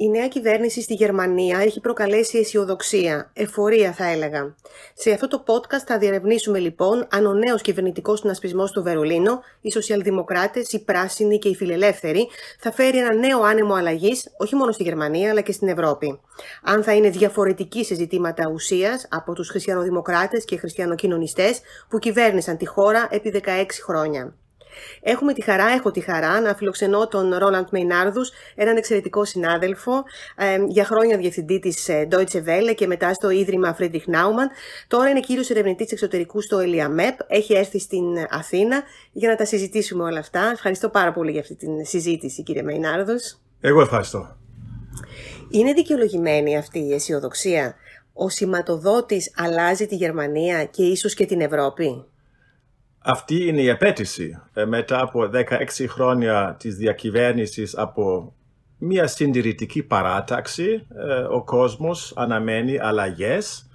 Η νέα κυβέρνηση στη Γερμανία έχει προκαλέσει αισιοδοξία, εφορία θα έλεγα. Σε αυτό το podcast θα διερευνήσουμε λοιπόν αν ο νέος κυβερνητικός συνασπισμός στο Βερολίνο, οι Σοσιαλδημοκράτες, οι Πράσινοι και οι Φιλελεύθεροι, θα φέρει ένα νέο άνεμο αλλαγής, όχι μόνο στη Γερμανία αλλά και στην Ευρώπη. Αν θα είναι διαφορετική σε ζητήματα ουσίας από τους χριστιανοδημοκράτες και χριστιανοκοινωνιστές που κυβέρνησαν τη χώρα επί 16 χρόνια. Έχω τη χαρά να φιλοξενώ τον Roland Meinardus, έναν εξαιρετικό συνάδελφο, για χρόνια διευθυντή της Deutsche Welle και μετά στο Ίδρυμα Friedrich Naumann. Τώρα είναι κύριος ερευνητής εξωτερικού στο ELIAMEP, έχει έρθει στην Αθήνα για να τα συζητήσουμε όλα αυτά. Ευχαριστώ πάρα πολύ για αυτή τη συζήτηση, κύριε Meinardus. Εγώ ευχαριστώ. Είναι δικαιολογημένη αυτή η αισιοδοξία? Ο σηματοδότης αλλάζει τη Γερμανία και ίσως και την Ευρώπη. Αυτή είναι η απέτηση μετά από 16 χρόνια της διακυβέρνησης από μια συντηρητική παράταξη. Ο κόσμος αναμένει αλλαγές.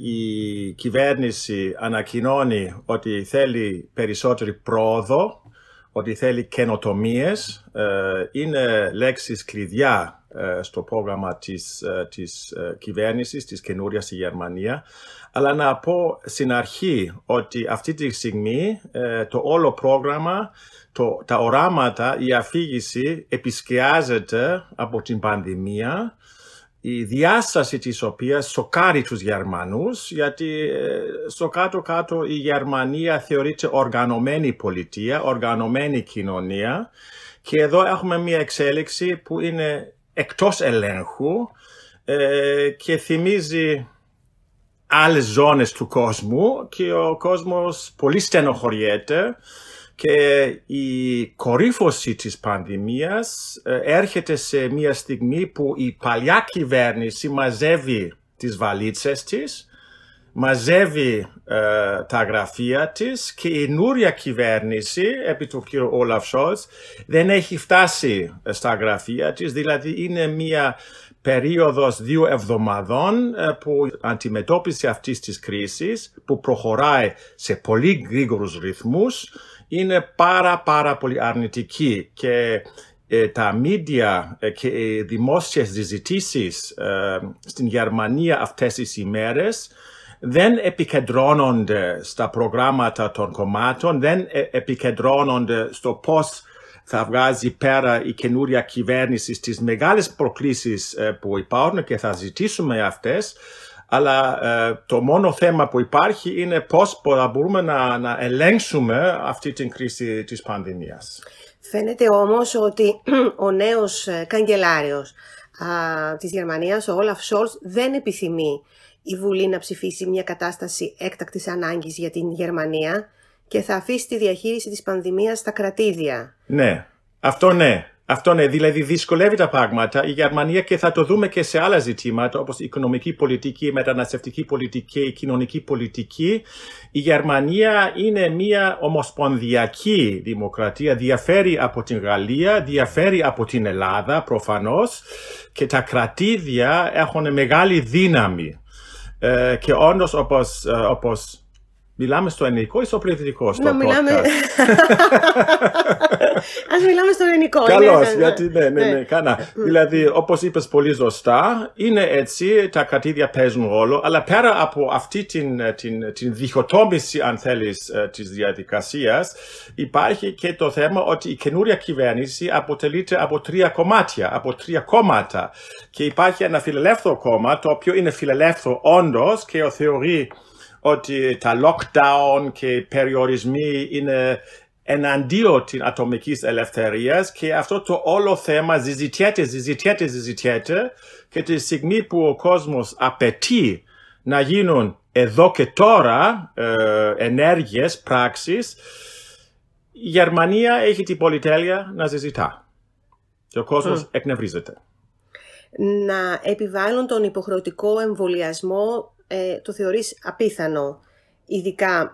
Η κυβέρνηση ανακοινώνει ότι θέλει περισσότερη πρόοδο, ότι θέλει καινοτομίες. Είναι λέξεις κλειδιά στο πρόγραμμα της κυβέρνησης, της καινούριας στη Γερμανία. Αλλά να πω στην αρχή ότι αυτή τη στιγμή το όλο πρόγραμμα, τα οράματα, η αφήγηση επισκιάζεται από την πανδημία, η διάσταση της οποίας σοκάρει τους Γερμανούς, γιατί στο κάτω-κάτω η Γερμανία θεωρείται οργανωμένη πολιτεία, οργανωμένη κοινωνία, και εδώ έχουμε μια εξέλιξη που είναι εκτός ελέγχου και θυμίζει άλλες ζώνες του κόσμου, και ο κόσμος πολύ στενοχωριέται, και η κορύφωση της πανδημίας έρχεται σε μια στιγμή που η παλιά κυβέρνηση μαζεύει τις βαλίτσες της, μαζεύει τα γραφεία της, και η νεούρια κυβέρνηση επί του κ. Όλαφ Σόλτς δεν έχει φτάσει στα γραφεία της, δηλαδή είναι μια περίοδος 2 εβδομάδων που αντιμετώπιση αυτής της κρίσης που προχωράει σε πολύ γρήγορους ρυθμούς είναι πάρα πολύ αρνητική, και τα μίντια και οι δημόσιες συζητήσεις στην Γερμανία αυτές τις ημέρες δεν επικεντρώνονται στα προγράμματα των κομμάτων, δεν επικεντρώνονται στο πώς θα βγάζει πέρα η καινούρια κυβέρνηση στις μεγάλες προκλήσεις που υπάρχουν, και θα ζητήσουμε αυτές, αλλά το μόνο θέμα που υπάρχει είναι πώς μπορούμε να ελέγξουμε αυτή την κρίση της πανδημίας. Φαίνεται όμως ότι ο νέος καγκελάριος της Γερμανίας, ο Όλαφ Σόλτς, δεν επιθυμεί η Βουλή να ψηφίσει μια κατάσταση έκτακτης ανάγκης για την Γερμανία, και θα αφήσει τη διαχείριση της πανδημίας στα κρατήδια. Ναι, αυτό ναι. Δηλαδή δυσκολεύει τα πράγματα η Γερμανία, και θα το δούμε και σε άλλα ζητήματα όπως η οικονομική πολιτική, η μεταναστευτική πολιτική, η κοινωνική πολιτική. Η Γερμανία είναι μια ομοσπονδιακή δημοκρατία, διαφέρει από την Γαλλία, διαφέρει από την Ελλάδα προφανώς, και τα κρατήδια έχουν μεγάλη δύναμη. Και όντως όπως μιλάμε στο ελληνικό ή στο πληθυντικό στο podcast? Ας μιλάμε στο ελληνικό. Καλώς, γιατί ναι. Δηλαδή, όπως είπες πολύ ζωστά, είναι έτσι, τα κρατήδια παίζουν ρόλο, αλλά πέρα από αυτή την διχοτόμηση, αν θέλεις, της διαδικασίας, υπάρχει και το θέμα ότι η καινούρια κυβέρνηση αποτελείται από 3 κόμματα. Και υπάρχει ένα φιλελεύθερο κόμμα, το οποίο είναι φιλελεύθερο όντως, και θεωρεί ότι τα lockdown και οι περιορισμοί είναι εναντίον της ατομικής ελευθερίας, και αυτό το όλο θέμα συζητιέται, και τη στιγμή που ο κόσμος απαιτεί να γίνουν εδώ και τώρα ενέργειες, πράξεις, η Γερμανία έχει την πολυτέλεια να συζητά, και ο κόσμος εκνευρίζεται. Να επιβάλλουν τον υποχρεωτικό εμβολιασμό το θεωρείς απίθανο, ειδικά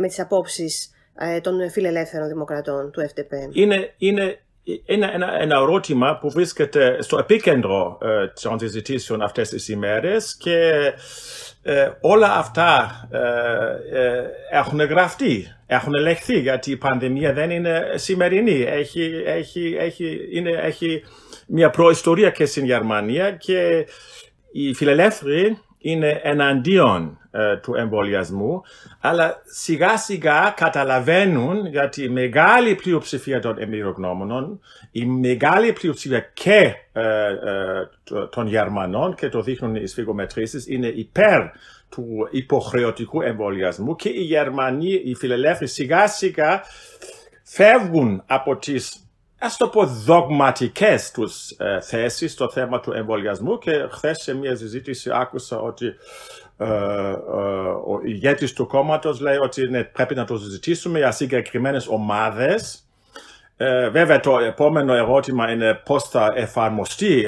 με τις απόψεις των φιλελεύθερων δημοκρατών του FDP? Είναι ένα ερώτημα που βρίσκεται στο επίκεντρο των συζητήσεων αυτές τις ημέρες και όλα αυτά έχουν γραφτεί, έχουν ελεγχθεί, γιατί η πανδημία δεν είναι σημερινή. Έχει μια προϊστορία και στην Γερμανία και οι φιλελεύθεροι είναι εναντίον του εμβολιασμού, αλλά σιγά σιγά καταλαβαίνουν, γιατί η μεγάλη πλειοψηφία των εμπειρογνώμονων, η μεγάλη πλειοψηφία και των Γερμανών, και το δείχνουν οι σφυγομετρήσεις, είναι υπέρ του υποχρεωτικού εμβολιασμού, και οι Γερμανοί, οι φιλελεύθεροι, σιγά σιγά φεύγουν από τις, ας το πω, δογματικές τους θέσεις στο θέμα του εμβολιασμού. Και χθες σε μια συζήτηση άκουσα ότι ο ηγέτης του κόμματος λέει ότι ναι, πρέπει να το συζητήσουμε για συγκεκριμένες ομάδες. Βέβαια το επόμενο ερώτημα είναι πώς θα εφαρμοστεί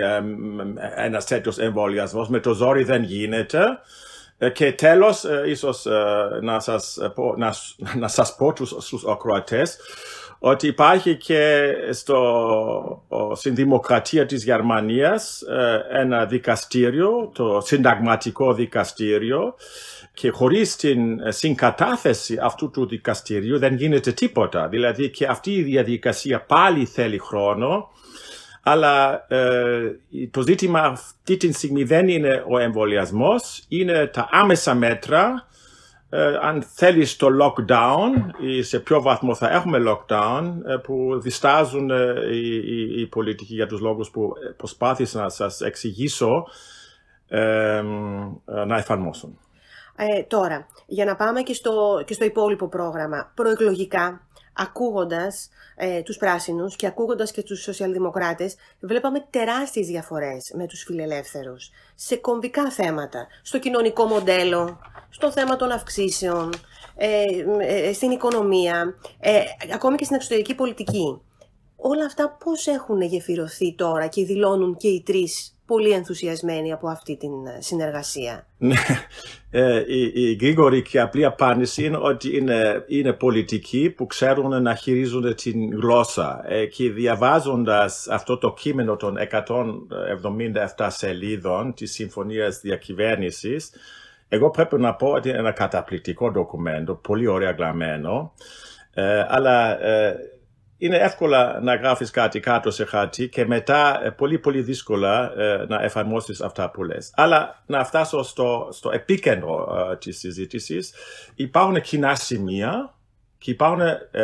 ένας τέτοιος εμβολιασμός. Με το ζόρι δεν γίνεται. Και τέλος, ίσως να σας πω στους ακροατές ότι υπάρχει και στην Δημοκρατία της Γερμανίας ένα δικαστήριο, το συνταγματικό δικαστήριο, και χωρίς την συγκατάθεση αυτού του δικαστηρίου δεν γίνεται τίποτα. Δηλαδή και αυτή η διαδικασία πάλι θέλει χρόνο, αλλά το ζήτημα αυτή τη στιγμή δεν είναι ο εμβολιασμός, είναι τα άμεσα μέτρα. Αν θέλεις το lockdown ή σε ποιο βαθμό θα έχουμε lockdown, που διστάζουν οι πολιτικοί για τους λόγους που προσπάθησα να σας εξηγήσω να εφαρμόσουν. Τώρα, για να πάμε και στο υπόλοιπο πρόγραμμα, προεκλογικά, ακούγοντας τους πράσινους και ακούγοντας και τους σοσιαλδημοκράτες, βλέπαμε τεράστιες διαφορές με τους φιλελεύθερους σε κομβικά θέματα, στο κοινωνικό μοντέλο, στο θέμα των αυξήσεων, στην οικονομία, ακόμη και στην εξωτερική πολιτική. Όλα αυτά πώς έχουν γεφυρωθεί τώρα και δηλώνουν και οι τρεις πολύ ενθουσιασμένοι από αυτή την συνεργασία? Ναι, η γρήγορη και απλή απάντηση είναι ότι είναι πολιτικοί που ξέρουν να χειρίζονται την γλώσσα, και διαβάζοντας αυτό το κείμενο των 177 σελίδων της Συμφωνίας Διακυβέρνησης, εγώ πρέπει να πω ότι είναι ένα καταπληκτικό ντοκουμέντο, πολύ ωραία γραμμένο, αλλά είναι εύκολα να γράφεις κάτι κάτω σε χαρτί και μετά πολύ πολύ δύσκολα να εφαρμόσεις αυτά που λες. Αλλά να φτάσω στο επίκεντρο της συζήτησης. Υπάρχουν κοινά σημεία και υπάρχουν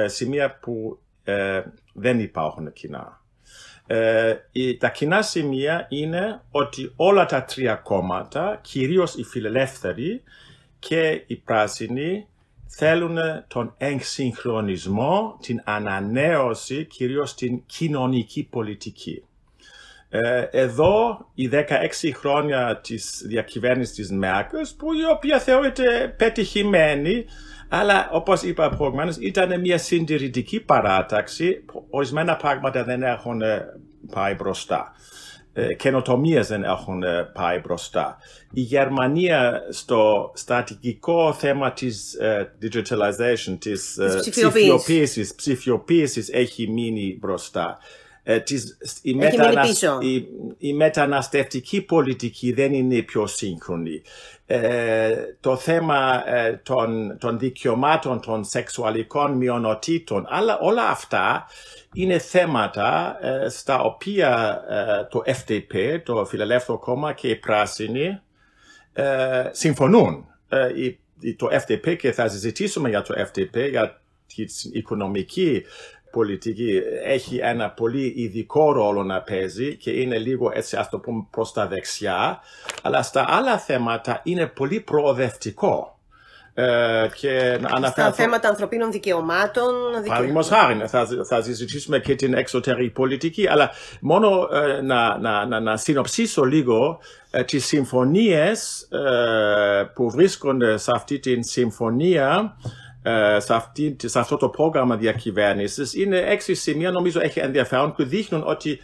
σημεία που δεν υπάρχουν κοινά. Τα κοινά σημεία είναι ότι όλα τα τρία κόμματα, κυρίως οι φιλελεύθεροι και οι πράσινοι, θέλουν τον εξυγχρονισμό, την ανανέωση, κυρίως την κοινωνική πολιτική. Εδώ οι 16 χρόνια της διακυβέρνησης της Μέρκελ, που η οποία θεωρείται πετυχημένη, αλλά όπως είπα προηγουμένως, ήταν μια συντηρητική παράταξη, ορισμένα πράγματα δεν έχουν πάει μπροστά. Καινοτομίες δεν έχουν πάει μπροστά. Η Γερμανία στο στρατηγικό θέμα της digitalization, της ψηφιοποίησης, έχει μείνει μπροστά. Η μεταναστευτική πολιτική δεν είναι πιο σύγχρονη. Το θέμα των δικαιωμάτων των σεξουαλικών μειονοτήτων, αλλά όλα αυτά είναι θέματα στα οποία το FDP, το Φιλελεύθερο Κόμμα, και οι Πράσινοι συμφωνούν. Το FDP, και θα συζητήσουμε για το FDP, για την οικονομική πολιτική, έχει ένα πολύ ειδικό ρόλο να παίζει και είναι λίγο, έτσι ας το πούμε, προς τα δεξιά, αλλά στα άλλα θέματα είναι πολύ προοδευτικό. Και στα θέματα ανθρωπίνων δικαιωμάτων. Παραδείγματος χάρη, θα συζητήσουμε και την εξωτερική πολιτική, αλλά μόνο να συνοψίσω λίγο τις συμφωνίες που βρίσκονται σε αυτή τη συμφωνία. Σε αυτό το πρόγραμμα διακυβέρνησης είναι 6 σημεία, νομίζω έχει ενδιαφέρον, που δείχνουν ότι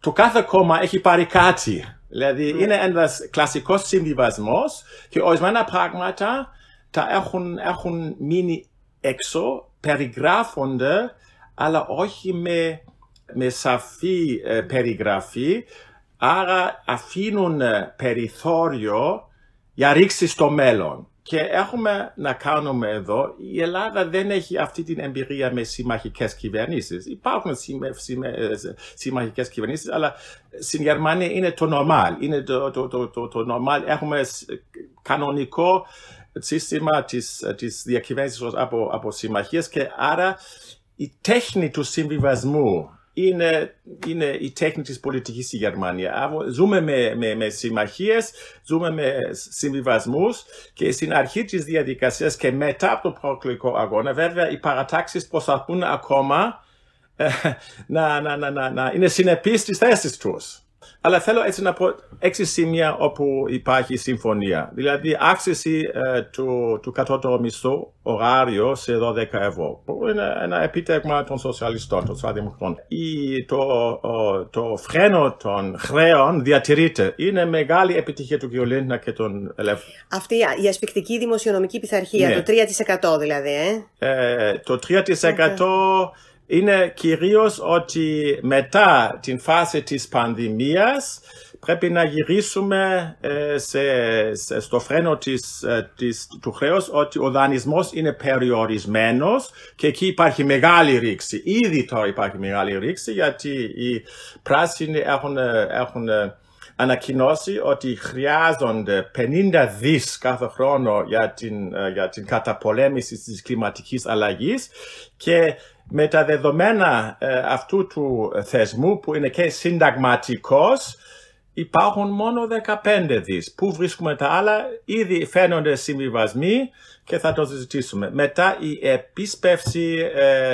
το κάθε κόμμα έχει πάρει κάτι. Δηλαδή είναι ένας κλασικός συμβιβασμός και ορισμένα πράγματα τα έχουν μείνει έξω, περιγράφονται, αλλά όχι με με σαφή περιγραφή, άρα αφήνουν περιθώριο για ρήξη στο μέλλον. Και έχουμε να κάνουμε εδώ, η Ελλάδα δεν έχει αυτή την εμπειρία με συμμαχικές κυβερνήσεις. Υπάρχουν συμμαχικές κυβερνήσεις, αλλά στην Γερμανία είναι το normal. Είναι το normal. Έχουμε κανονικό σύστημα της διακυβέρνησης από συμμαχίες και άρα η τέχνη του συμβιβασμού είναι η τέχνη της πολιτικής στη Γερμανία. Ζούμε με συμμαχίες, ζούμε με συμβιβασμούς και στην αρχή της διαδικασίας και μετά από τον προεκλογικό αγώνα, βέβαια, οι παρατάξεις προσπαθούν ακόμα να είναι συνεπείς στις θέσεις τους. Αλλά θέλω έτσι να πω 6 σημεία όπου υπάρχει συμφωνία. Δηλαδή αύξηση του κατώτερου μισθού ωράριο σε 12 ευρώ. Είναι ένα επίτευγμα των σοσιαλιστών, των σοσιαλδημοκρατών. Το φρένο των χρέων διατηρείται. Είναι μεγάλη επιτυχία του κ. Λίντνερ και των ελεύθερων. Αυτή η ασφυκτική δημοσιονομική πειθαρχία, ναι. Το 3% δηλαδή. Το 3% είναι κυρίως ότι μετά την φάση της πανδημίας πρέπει να γυρίσουμε στο φρένο του χρέους, ότι ο δανεισμός είναι περιορισμένος και εκεί υπάρχει μεγάλη ρήξη. Ήδη τώρα υπάρχει μεγάλη ρήξη, γιατί οι πράσινοι έχουν ανακοινώσει ότι χρειάζονται 50 δις κάθε χρόνο για την καταπολέμηση της κλιματικής αλλαγής και με τα δεδομένα αυτού του θεσμού που είναι και συνταγματικός υπάρχουν μόνο 15 δις. Πού βρίσκουμε τα άλλα? Ήδη φαίνονται συμβιβασμοί και θα το συζητήσουμε. Μετά η επίσπευση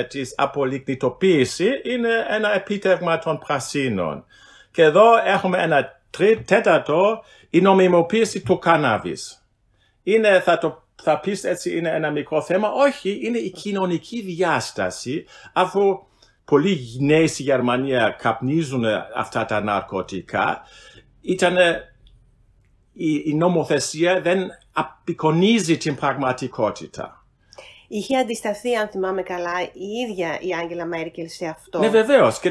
της απολιγνητοποίησης είναι ένα επίτευγμα των πρασίνων. Και εδώ έχουμε ένα τέταρτο, η νομιμοποίηση του κάναβης. Είναι, θα πεις έτσι, είναι ένα μικρό θέμα. Όχι, είναι η κοινωνική διάσταση, αφού πολλοί νέοι στη Γερμανία καπνίζουν αυτά τα ναρκωτικά. Η νομοθεσία δεν απεικονίζει την πραγματικότητα. Είχε αντισταθεί, αν θυμάμαι καλά, η ίδια η Άγγελα Μέρκελ σε αυτό. Ναι, βεβαίως. Οι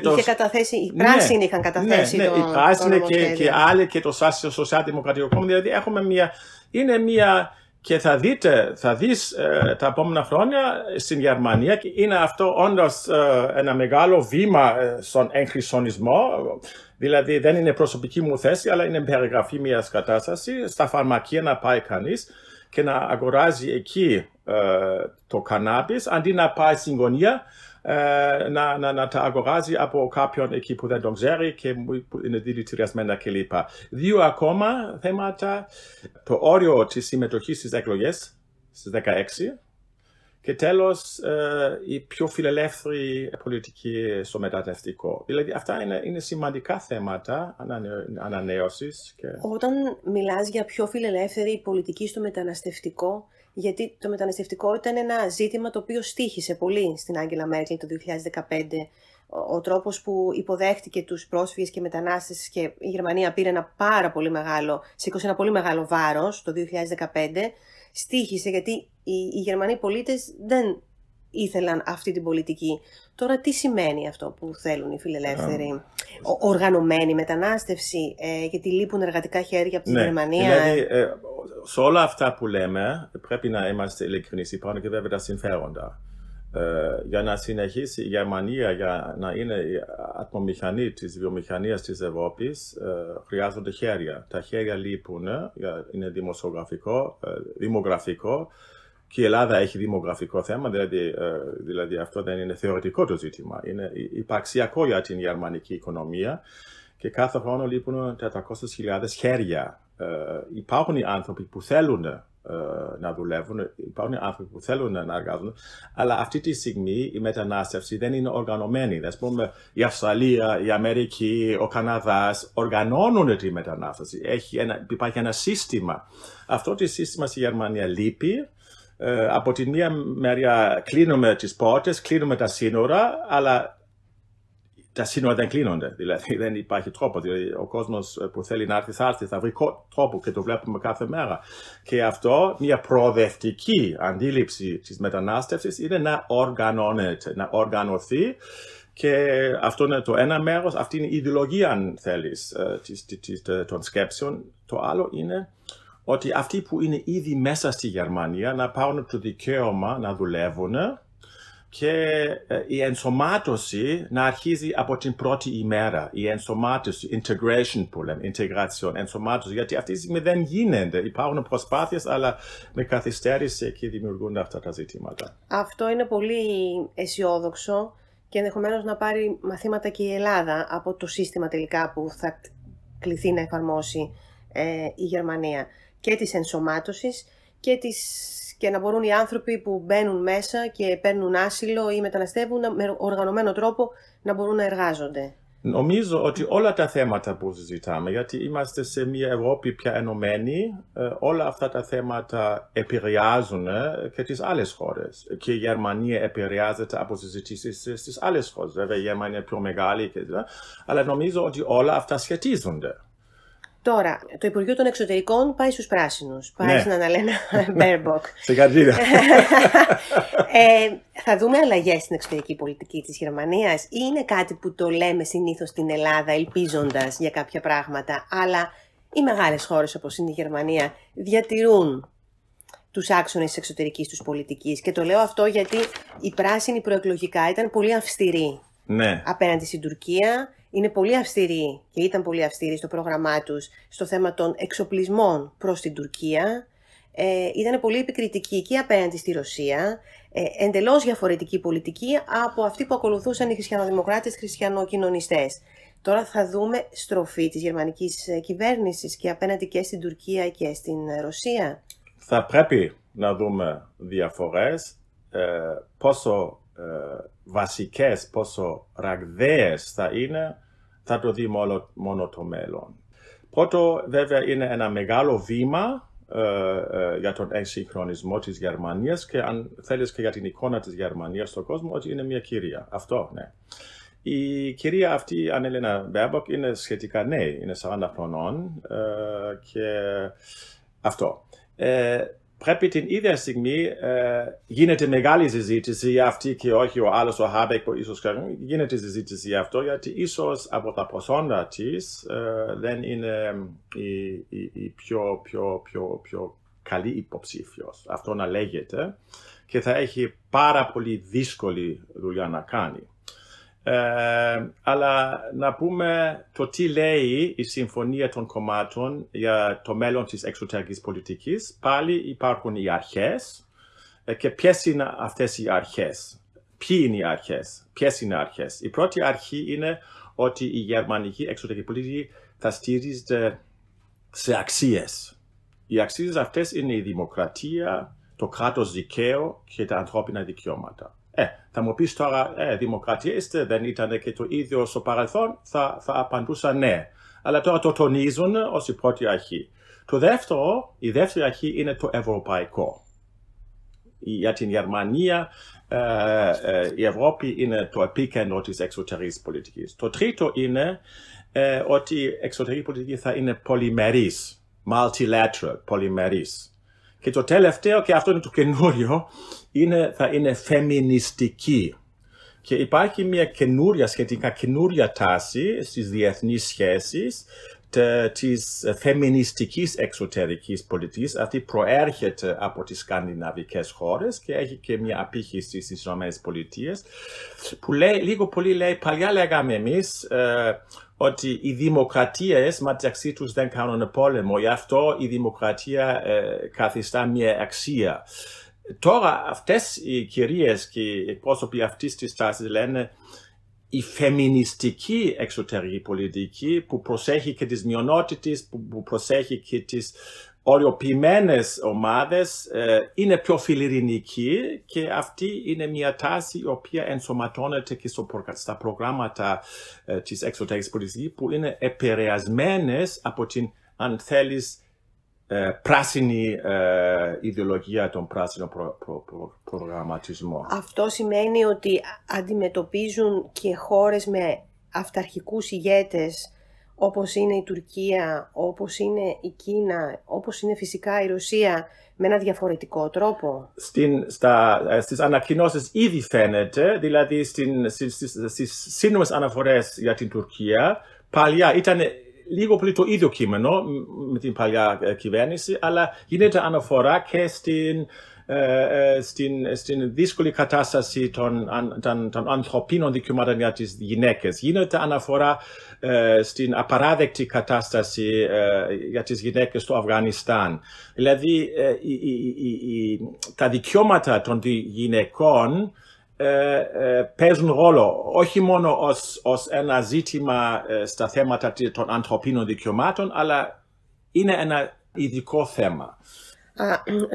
πράσινοι είχαν καταθέσει το νομοσχέδιο. Οι πράσινοι και άλλοι και το σοσιαλδημοκρατικό κόμμα. Δηλαδή έχουμε και θα δεις τα επόμενα χρόνια στην Γερμανία, και είναι αυτό όντως ένα μεγάλο βήμα στον εγχρισονισμό. Δηλαδή δεν είναι προσωπική μου θέση, αλλά είναι περιγραφή μιας κατάστασης. Στα φαρμακεία να πάει κανείς και να αγοράζει εκεί το κανάπης, αντί να πάει στην γωνία να τα αγοράζει από κάποιον εκεί που δεν τον ξέρει και που είναι δηλητηριασμένα κλπ. 2 ακόμα θέματα, το όριο της συμμετοχής στις εκλογές στις 16 και τέλος η πιο φιλελεύθερη πολιτική στο μεταναστευτικό. Δηλαδή αυτά είναι σημαντικά θέματα ανανέωσης. Όταν μιλάς για πιο φιλελεύθερη πολιτική στο μεταναστευτικό, γιατί το μεταναστευτικό ήταν ένα ζήτημα το οποίο στοίχησε πολύ στην Άγγελα Μέρκελ το 2015. Ο τρόπος που υποδέχτηκε τους πρόσφυγες και μετανάστες, και η Γερμανία σήκωσε ένα πολύ μεγάλο βάρος το 2015, στοίχησε γιατί οι Γερμανοί πολίτες δεν ήθελαν αυτή την πολιτική. Τώρα τι σημαίνει αυτό που θέλουν οι φιλελεύθεροι? Οργανωμένη μετανάστευση, γιατί λείπουν εργατικά χέρια από τη Γερμανία. Δηλαδή, σε όλα αυτά που λέμε πρέπει να είμαστε ειλικρινείς. Υπάρχουν και βέβαια τα συμφέροντα. Για να συνεχίσει η Γερμανία, για να είναι η ατμομηχανή της βιομηχανίας της Ευρώπης, χρειάζονται χέρια. Τα χέρια λείπουν, είναι δημογραφικό. Και η Ελλάδα έχει δημογραφικό θέμα, δηλαδή αυτό δεν είναι θεωρητικό το ζήτημα. Είναι υπαρξιακό για την γερμανική οικονομία και κάθε χρόνο λείπουν 400.000 χέρια. Υπάρχουν οι άνθρωποι που θέλουν να δουλεύουν, υπάρχουν οι άνθρωποι που θέλουν να εργάζονται, αλλά αυτή τη στιγμή η μετανάστευση δεν είναι οργανωμένη. Ας πούμε, η Αυστραλία, η Αμερική, ο Καναδάς οργανώνουν τη μετανάστευση. Υπάρχει ένα σύστημα. Αυτό το σύστημα στη Γερμανία λείπει. Από τη μία μεριά κλείνουμε τις πόρτες, κλείνουμε τα σύνορα, αλλά τα σύνορα δεν κλείνονται. Δηλαδή δεν υπάρχει τρόπο. Δηλαδή, ο κόσμος που θέλει να έρθει θα βρει τρόπο και το βλέπουμε κάθε μέρα. Και αυτό, μια προοδευτική αντίληψη της μετανάστευσης είναι να οργανωθεί Και αυτό είναι το ένα μέρος, αυτή είναι η ιδεολογία αν θέλεις των σκέψεων. Το άλλο είναι ότι αυτοί που είναι ήδη μέσα στη Γερμανία να πάρουν το δικαίωμα να δουλεύουν και η ενσωμάτωση να αρχίζει από την πρώτη ημέρα. Η ενσωμάτωση, integration που λέμε, integration, ενσωμάτωση, γιατί αυτή τη στιγμή δεν γίνεται. Υπάρχουν προσπάθειες, αλλά με καθυστέρηση εκεί δημιουργούνται αυτά τα ζητήματα. Αυτό είναι πολύ αισιόδοξο και ενδεχομένως να πάρει μαθήματα και η Ελλάδα από το σύστημα τελικά που θα κληθεί να εφαρμόσει η Γερμανία, και της ενσωμάτωσης και να μπορούν οι άνθρωποι που μπαίνουν μέσα και παίρνουν άσυλο ή μεταναστεύουν με οργανωμένο τρόπο να μπορούν να εργάζονται. Νομίζω ότι όλα τα θέματα που συζητάμε, γιατί είμαστε σε μια Ευρώπη πια ενωμένη, όλα αυτά τα θέματα επηρεάζουν και τις άλλες χώρες. Και η Γερμανία επηρεάζεται από συζητήσεις στις άλλες χώρες. Βέβαια η Γερμανία είναι πιο μεγάλη, αλλά νομίζω ότι όλα αυτά σχετίζονται. Τώρα, το Υπουργείο των Εξωτερικών πάει στους Πράσινους, πάει στην Αναλένα Μπέρμποκ. Στην καρδίδα. Θα δούμε αλλαγές στην εξωτερική πολιτική της Γερμανίας ή είναι κάτι που το λέμε συνήθως στην Ελλάδα ελπίζοντας για κάποια πράγματα, αλλά οι μεγάλες χώρες όπως είναι η Γερμανία διατηρούν τους άξονες της εξωτερικής τους πολιτικής, και το λέω αυτό γιατί οι Πράσινοι προεκλογικά ήταν πολύ αυστηροί απέναντι στην Τουρκία. Είναι πολύ αυστηροί και ήταν πολύ αυστηροί στο πρόγραμμά τους στο θέμα των εξοπλισμών προς την Τουρκία. Ήταν πολύ επικριτικοί και απέναντι στη Ρωσία. Εντελώς διαφορετική πολιτική από αυτή που ακολουθούσαν οι χριστιανοδημοκράτες, χριστιανοκοινωνιστές. Τώρα θα δούμε στροφή της γερμανικής κυβέρνησης και απέναντι και στην Τουρκία και στην Ρωσία. Θα πρέπει να δούμε διαφορές. Πόσο βασικές, πόσο ραγδαίες θα είναι, θα το δει μόνο το μέλλον. Πρώτο, βέβαια, είναι ένα μεγάλο βήμα για τον εξυγχρονισμό της Γερμανίας και αν θέλεις και για την εικόνα της Γερμανίας στον κόσμο, ότι είναι μια κυρία. Αυτό, ναι. Η κυρία αυτή, η Ανέλενα Μπέρμποκ, είναι σχετικά νέη, είναι 40 χρονών και αυτό. Πρέπει την ίδια στιγμή γίνεται μεγάλη συζήτηση για αυτή και όχι ο άλλος, ο Χάμπεκ, που ίσως γίνεται συζήτηση για αυτό, γιατί ίσως από τα προσόντα της δεν είναι η πιο καλή υποψήφιος. Αυτό να λέγεται, και θα έχει πάρα πολύ δύσκολη δουλειά να κάνει. Αλλά να πούμε το τι λέει η Συμφωνία των Κομμάτων για το μέλλον της εξωτερικής πολιτικής. Πάλι υπάρχουν οι αρχές, και ποιες είναι αυτές οι αρχές. Ποιοι είναι οι αρχές, ποιες είναι οι αρχές. Η πρώτη αρχή είναι ότι η γερμανική εξωτερική πολιτική θα στηρίζεται σε αξίες. Οι αξίες αυτές είναι η δημοκρατία, το κράτος δικαίου και τα ανθρώπινα δικαιώματα. Θα μου πεις τώρα, δημοκρατία είστε, δεν ήταν και το ίδιο στο παρελθόν, θα απαντούσα ναι. Αλλά τώρα το τονίζουν ως η πρώτη αρχή. Η δεύτερη αρχή είναι το ευρωπαϊκό. Για την Γερμανία, η Ευρώπη είναι το επίκεντρο της εξωτερικής πολιτικής. Το τρίτο είναι ότι η εξωτερική πολιτική θα είναι πολυμερής, multilateral, πολυμερής. Και το τελευταίο, και αυτό είναι το καινούριο, θα είναι φεμινιστική. Και υπάρχει μια καινούρια, σχετικά καινούρια τάση στις διεθνείς σχέσεις της φεμινιστικής εξωτερικής πολιτικής. Αυτή προέρχεται από τις σκανδιναβικές χώρες και έχει και μια απήχηση στις ΗΠΑ, που λίγο πολύ λέει, παλιά λέγαμε εμείς, ότι οι δημοκρατίες μεταξύ τους δεν κάνουν πόλεμο, γι' αυτό η δημοκρατία καθιστά μια αξία. Τώρα αυτές οι κυρίες και οι εκπρόσωποι αυτής της τάσης λένε η φεμινιστική εξωτερική πολιτική που προσέχει και τις μειονότητες, που προσέχει και τις οριοποιημένες ομάδες, είναι πιο φιλειρηνική, και αυτή είναι μια τάση η οποία ενσωματώνεται και στα προγράμματα της εξωτερικής πολιτικής, που είναι επηρεασμένες από την, αν θέλεις, πράσινη ιδεολογία, τον πράσινο προγραμματισμό. Αυτό σημαίνει ότι αντιμετωπίζουν και χώρες με αυταρχικούς ηγέτες όπως είναι η Τουρκία, όπως είναι η Κίνα, όπως είναι φυσικά η Ρωσία, με ένα διαφορετικό τρόπο. Στις ανακοινώσεις ήδη φαίνεται, δηλαδή στις σύντομες αναφορές για την Τουρκία, παλιά ήταν λίγο πολύ το ίδιο κείμενο με την παλιά κυβέρνηση, αλλά γίνεται αναφορά και στην δύσκολη κατάσταση των ανθρωπίνων δικαιωμάτων για τις γυναίκες. Γίνεται αναφορά στην απαράδεκτη κατάσταση για τις γυναίκες στο Αφγανιστάν. Δηλαδή, τα δικαιώματα των γυναικών παίζουν ρόλο όχι μόνο ως ένα ζήτημα στα θέματα των ανθρωπίνων δικαιωμάτων, αλλά είναι ένα ειδικό θέμα.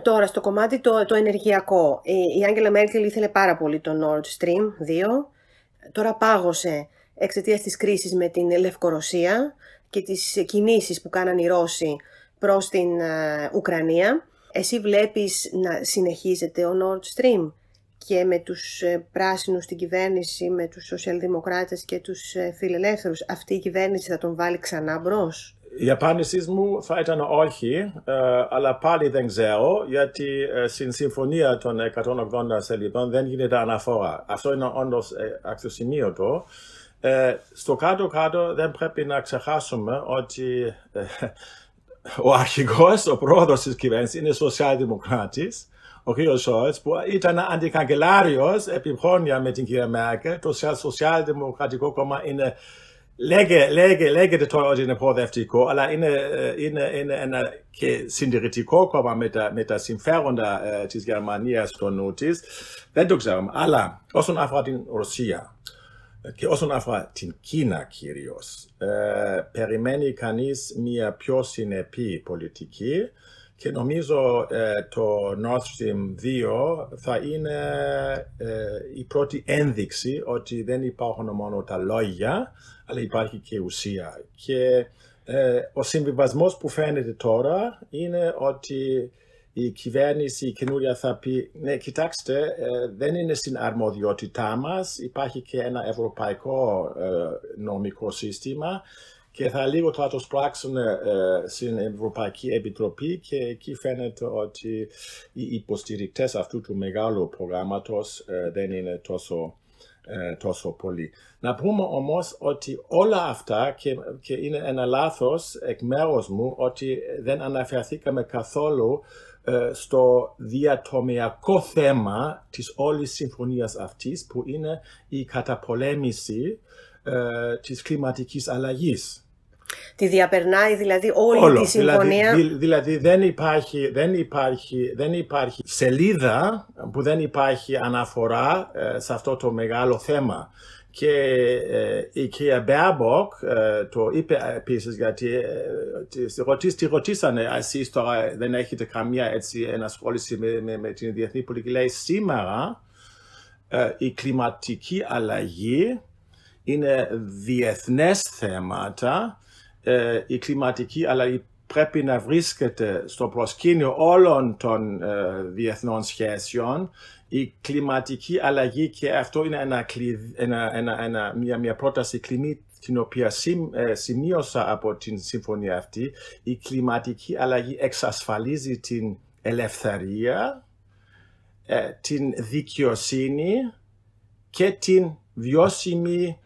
Τώρα, στο κομμάτι το ενεργειακό, η Άγγελα Μέρκελ ήθελε πάρα πολύ το Nord Stream 2. Τώρα πάγωσε εξαιτίας της κρίσης με την Λευκορωσία και τις κινήσεις που κάναν οι Ρώσοι προς την Ουκρανία. Εσύ βλέπεις να συνεχίζεται ο Nord Stream και με τους πράσινους στην κυβέρνηση, με τους σοσιαλδημοκράτες και τους φιλελεύθερους, αυτή η κυβέρνηση θα τον βάλει ξανά μπρος? Η απάντησή μου θα ήταν όχι, αλλά πάλι δεν ξέρω, γιατί στην συμφωνία των 180 σελίδων δεν γίνεται αναφορά. Αυτό είναι όντως αξιοσημείωτο. Στο κάτω-κάτω δεν πρέπει να ξεχάσουμε ότι ο αρχηγός, ο πρόεδρος της κυβέρνησης είναι σοσιαλδημοκράτης, ο κύριος Σόλτς, που ήταν αντικαγκελάριος επί χρόνια με την κυρία Μέρκελ. Το σοσιαλδημοκρατικό κόμμα είναι... λέγεται τώρα ότι είναι προοδευτικό, αλλά είναι ένα και συντηρητικό κόμμα με τα συμφέροντα της Γερμανίας στο νου της. Δεν το ξέρουμε. Αλλά όσον αφορά την Ρωσία και όσον αφορά την Κίνα κυρίως, περιμένει κανείς μια πιο συνεπή πολιτική και νομίζω το Nord Stream 2 θα είναι η πρώτη ένδειξη ότι δεν υπάρχουν μόνο τα λόγια, αλλά υπάρχει και ουσία. Και ο συμβιβασμός που φαίνεται τώρα είναι ότι η κυβέρνηση, η καινούρια θα πει «Ναι, κοιτάξτε, δεν είναι στην αρμοδιότητά μας, υπάρχει και ένα ευρωπαϊκό νομικό σύστημα και θα λίγο θα το πράξουν στην Ευρωπαϊκή Επιτροπή». Και εκεί φαίνεται ότι οι υποστηρικτές αυτού του μεγάλου προγράμματος δεν είναι τόσο πολύ. Να πούμε όμως ότι όλα αυτά, και είναι ένα λάθος εκ μέρους μου ότι δεν αναφερθήκαμε καθόλου στο διατομιακό θέμα της όλης συμφωνίας αυτής, που είναι η καταπολέμηση της κλιματικής αλλαγής. Τη διαπερνάει δηλαδή όλη τη συμφωνία. Δηλαδή δεν υπάρχει σελίδα που δεν υπάρχει αναφορά σε αυτό το μεγάλο θέμα. Και η κυρία Μπέρμποκ το είπε επίσης, γιατί τη ρωτήσανε «Εσείς τώρα δεν έχετε καμία ενασχόληση με την διεθνή πολιτική?» Λέει «Σήμερα η κλιματική αλλαγή είναι διεθνές θέματα. Η κλιματική αλλαγή πρέπει να βρίσκεται στο προσκήνιο όλων των διεθνών σχέσεων. Η κλιματική αλλαγή, και αυτό είναι μια πρόταση κλειδί, την οποία σημείωσα από την συμφωνία αυτή, η κλιματική αλλαγή εξασφαλίζει την ελευθερία, την δικαιοσύνη και την βιώσιμη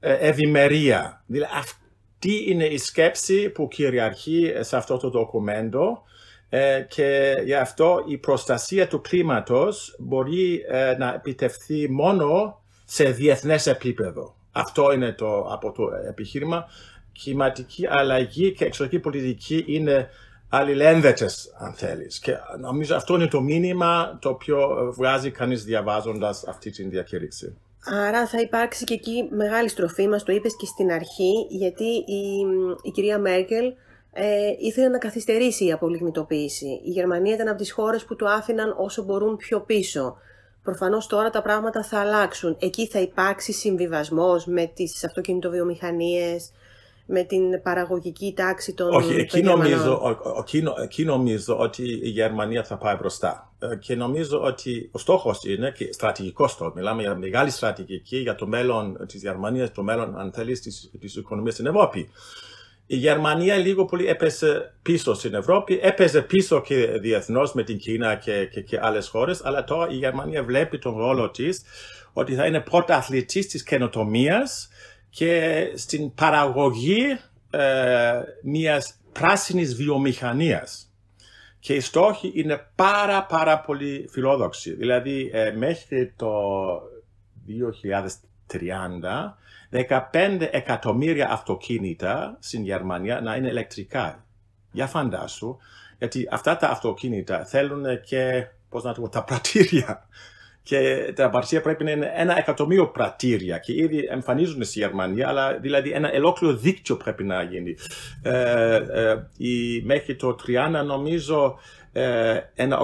ευημερία». Δηλαδή, αυτή είναι η σκέψη που κυριαρχεί σε αυτό το ντοκουμέντο, και γι' αυτό η προστασία του κλίματος μπορεί να επιτευχθεί μόνο σε διεθνές επίπεδο. Αυτό είναι από το επιχείρημα. Κλιματική αλλαγή και εξωτερική πολιτική είναι αλληλένδετες, αν θέλεις. Και νομίζω αυτό είναι το μήνυμα το οποίο βγάζει κανείς διαβάζοντας αυτή την διακήρυξη. Άρα θα υπάρξει και εκεί μεγάλη στροφή, μας το είπες και στην αρχή, γιατί η κυρία Μέρκελ ήθελε να καθυστερήσει η απολιγνητοποίηση. Η Γερμανία ήταν από τις χώρες που το άφηναν όσο μπορούν πιο πίσω. Προφανώς τώρα τα πράγματα θα αλλάξουν. Εκεί θα υπάρξει συμβιβασμός με τις αυτοκινητοβιομηχανίες, με την παραγωγική τάξη των. Όχι, εκεί νομίζω ότι η Γερμανία θα πάει μπροστά. Και νομίζω ότι ο στόχος είναι και στρατηγικός στόχος. Μιλάμε για μεγάλη στρατηγική για το μέλλον της Γερμανίας, το μέλλον, αν θέλει, της οικονομίας στην Ευρώπη. Η Γερμανία λίγο πολύ έπεσε πίσω στην Ευρώπη, έπεσε πίσω και διεθνώς με την Κίνα και άλλες χώρες, αλλά τώρα η Γερμανία βλέπει τον ρόλο της ότι θα είναι πρωταθλητής της καινοτομίας και στην παραγωγή μιας πράσινης βιομηχανίας. Και οι στόχοι είναι πάρα πολύ φιλόδοξοι. Δηλαδή μέχρι το 2030 15 εκατομμύρια αυτοκίνητα στην Γερμανία να είναι ηλεκτρικά. Για φαντάσου, γιατί αυτά τα αυτοκίνητα θέλουν και, τα πρατήρια. Και τα πρατήρια πρέπει να είναι 1 εκατομμύριο πρατήρια και ήδη εμφανίζονται στη Γερμανία, αλλά δηλαδή ένα ολόκληρο δίκτυο πρέπει να γίνει. Μέχρι το 30 νομίζω ένα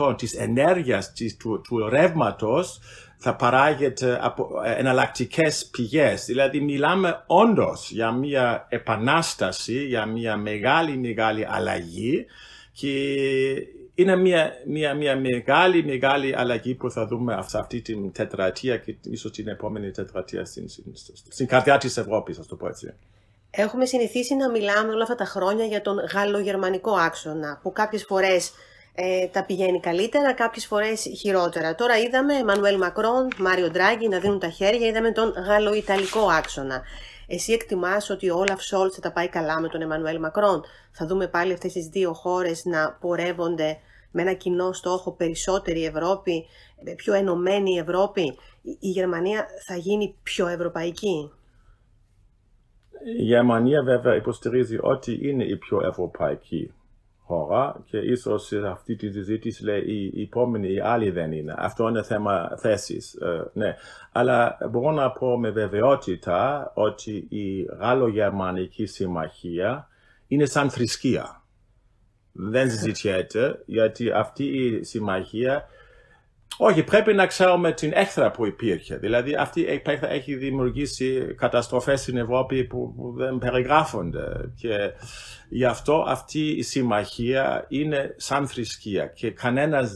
80% της ενέργειας του ρεύματος θα παράγεται από εναλλακτικές πηγές. Δηλαδή μιλάμε όντως για μια επανάσταση, για μια μεγάλη αλλαγή και είναι μια μεγάλη αλλαγή που θα δούμε σε αυτή την τετραετία και ίσως την επόμενη τετραετία στην καρδιά της Ευρώπης, ας το πω έτσι. Έχουμε συνηθίσει να μιλάμε όλα αυτά τα χρόνια για τον γαλλογερμανικό άξονα, που κάποιες φορές τα πηγαίνει καλύτερα, κάποιες φορές χειρότερα. Τώρα είδαμε Εμμανουέλ Μακρόν, Μάριο Ντράγκη να δίνουν τα χέρια, είδαμε τον γαλλο-ιταλικό άξονα. Εσύ εκτιμάς ότι ο Όλαφ Σόλτς θα τα πάει καλά με τον Εμμανουέλ Μακρόν? Θα δούμε πάλι αυτές τις δύο χώρες να πορεύονται με ένα κοινό στόχο, περισσότερη Ευρώπη, πιο ενωμένη Ευρώπη? Η Γερμανία θα γίνει πιο ευρωπαϊκή? Η Γερμανία βέβαια υποστηρίζει ότι είναι η πιο ευρωπαϊκή χώρα και ίσως σε αυτή τη συζήτηση λέει οι επόμενοι, οι άλλοι δεν είναι. Αυτό είναι θέμα θέσης. Ναι. Αλλά μπορώ να πω με βεβαιότητα ότι η Γαλλογερμανική συμμαχία είναι σαν θρησκεία. Δεν συζητιέται, γιατί αυτή η συμμαχία... Όχι, πρέπει να ξέρουμε την έχθρα που υπήρχε. Δηλαδή αυτή η έχθρα έχει δημιουργήσει καταστροφές στην Ευρώπη που δεν περιγράφονται. Και γι' αυτό αυτή η συμμαχία είναι σαν θρησκεία και κανένας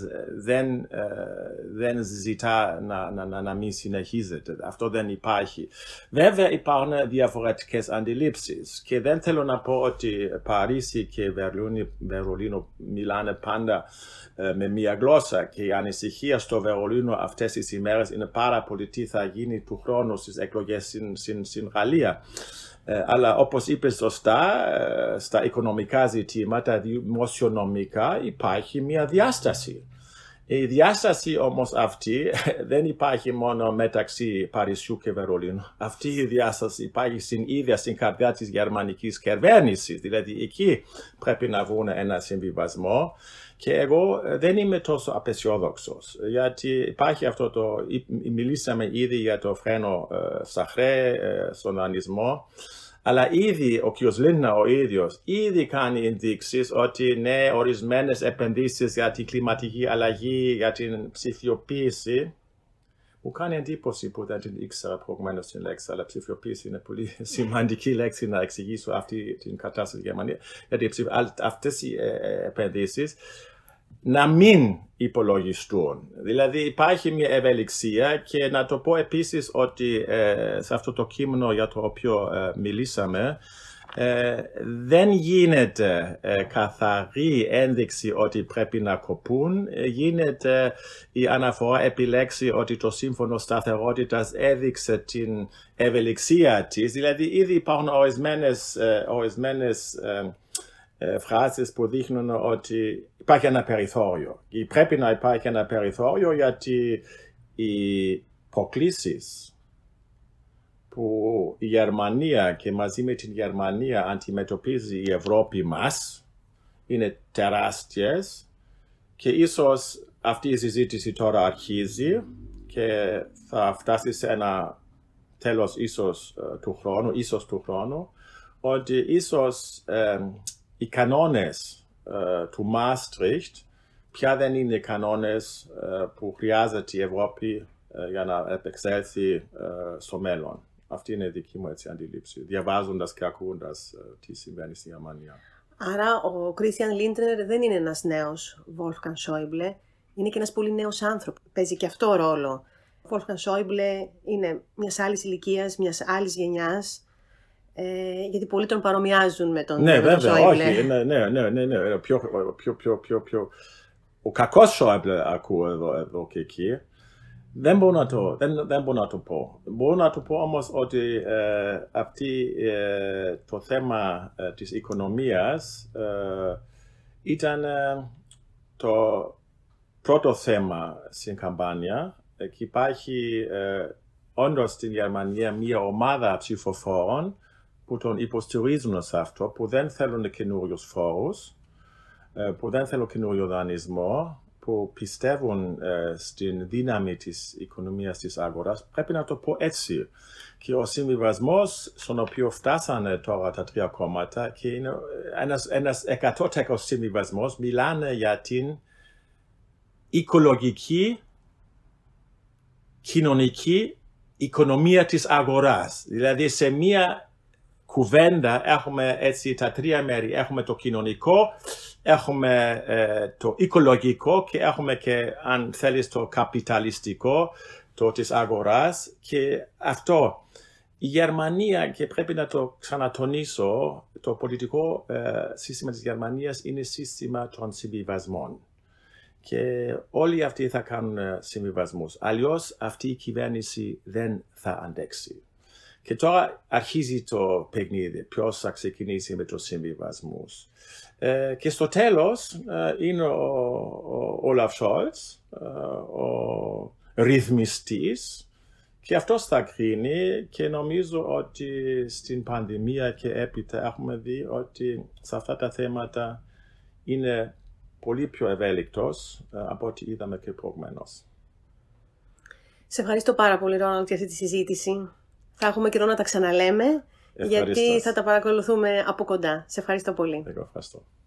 δεν ζητά να μην συνεχίζεται. Αυτό δεν υπάρχει. Βέβαια υπάρχουν διαφορετικές αντιλήψεις και δεν θέλω να πω ότι Παρίσι και Βερολίνο μιλάνε πάντα με μία γλώσσα και η ανησυχία στο Βερολίνο αυτές τις ημέρες είναι πάρα πολύ τι θα γίνει του χρόνου στις εκλογές στην Γαλλία. Αλλά όπως είπες σωστά, στα οικονομικά ζητήματα, δημοσιονομικά υπάρχει μια διάσταση. Η διάσταση όμως αυτή δεν υπάρχει μόνο μεταξύ Παρισιού και Βερολίνου. Αυτή η διάσταση υπάρχει στην ίδια στην καρδιά της γερμανικής κυβέρνησης. Δηλαδή εκεί πρέπει να βρουν ένα συμβιβασμό. Και εγώ δεν είμαι τόσο απεσιόδοξος, γιατί υπάρχει αυτό το... Μιλήσαμε ήδη για το φρένο σαχρέ στον δανεισμό, αλλά ήδη ο κ. Λίντνερ ο ίδιος ήδη κάνει ενδείξεις ότι ναι, ορισμένες επενδύσεις για την κλιματική αλλαγή, για την ψηφιοποίηση, μου κάνει εντύπωση που δεν την ήξερα προηγουμένως την λέξη, αλλά ψηφιοποίηση είναι πολύ σημαντική λέξη να εξηγήσω αυτή την κατάσταση στη Γερμανία. Γιατί αυτές οι επενδύσεις να μην υπολογιστούν. Δηλαδή υπάρχει μια ευελιξία και να το πω επίσης ότι σε αυτό το κείμενο για το οποίο μιλήσαμε δεν γίνεται καθαρή ένδειξη ότι πρέπει να κοπούν. Γίνεται η αναφορά επιλέξει ότι το σύμφωνο σταθερότητας έδειξε την ευελιξία της. Δηλαδή ήδη υπάρχουν ορισμένες φράσεις που δείχνουν ότι υπάρχει ένα περιθώριο. Και πρέπει να υπάρχει ένα περιθώριο γιατί οι προκλήσεις που η Γερμανία και μαζί με την Γερμανία αντιμετωπίζει η Ευρώπη μας είναι τεράστιες και ίσως αυτή η συζήτηση τώρα αρχίζει και θα φτάσει σε ένα τέλος ίσως του χρόνου ότι ίσως οι κανόνες του Μάστριχτ πια δεν είναι οι κανόνες που χρειάζεται η Ευρώπη για να επεξέλθει στο μέλλον. Αυτή είναι η δική μου έτσι αντίληψη, διαβάζοντας και ακούγοντας τι συμβαίνει στη Γερμανία. Άρα ο Κρίστιαν Λίντνερ δεν είναι ένας νέος Wolfgang Schäuble, είναι και ένας πολύ νέος άνθρωπος. Παίζει και αυτό ρόλο. Ο Wolfgang Schäuble είναι μιας άλλης ηλικίας, μιας άλλης γενιάς, γιατί πολλοί τον παρομοιάζουν με τον Schäuble. Ναι, βέβαια, όχι. Ναι. Πιο. Ο κακός Schäuble ακούω εδώ και εκεί. Δεν μπορώ να το πω. Μπορώ να το πω όμως ότι αυτή το θέμα της οικονομίας ήταν το πρώτο θέμα στην καμπάνια και υπάρχει όντως στην Γερμανία μια ομάδα ψηφοφόρων που τον υποστηρίζουν σε αυτό, που δεν θέλουν καινούριους φόρους, που δεν θέλουν καινούριο δανεισμό, που πιστεύουν στην δύναμη της οικονομίας της αγοράς, πρέπει να το πω έτσι. Και ο συμβιβασμός στον οποίο φτάσανε τώρα τα τρία κόμματα και είναι ένας 100% συμβιβασμός, μιλάνε για την οικολογική, κοινωνική οικονομία της αγοράς. Δηλαδή σε μία κουβέντα έχουμε έτσι τα τρία μέρη, έχουμε το κοινωνικό, έχουμε το οικολογικό και έχουμε και, αν θέλεις, το καπιταλιστικό, το της αγοράς. Και αυτό, η Γερμανία, και πρέπει να το ξανατονίσω, το πολιτικό σύστημα της Γερμανίας είναι σύστημα των συμβιβασμών. Και όλοι αυτοί θα κάνουν συμβιβασμούς. Αλλιώς αυτή η κυβέρνηση δεν θα αντέξει. Και τώρα αρχίζει το παιχνίδι, ποιος θα ξεκινήσει με τους συμβιβασμούς. Και στο τέλος είναι ο Όλαφ Σόλτς, ο ρυθμιστής, και αυτός θα κρίνει, και νομίζω ότι στην πανδημία και έπειτα έχουμε δει ότι σε αυτά τα θέματα είναι πολύ πιο ευέλικτος από ό,τι είδαμε και προηγουμένως. Σε ευχαριστώ πάρα πολύ, Ρόναλντ, για αυτή τη συζήτηση. Θα έχουμε καιρό να τα ξαναλέμε, γιατί θα τα παρακολουθούμε από κοντά. Σε ευχαριστώ πολύ. Εγώ ευχαριστώ.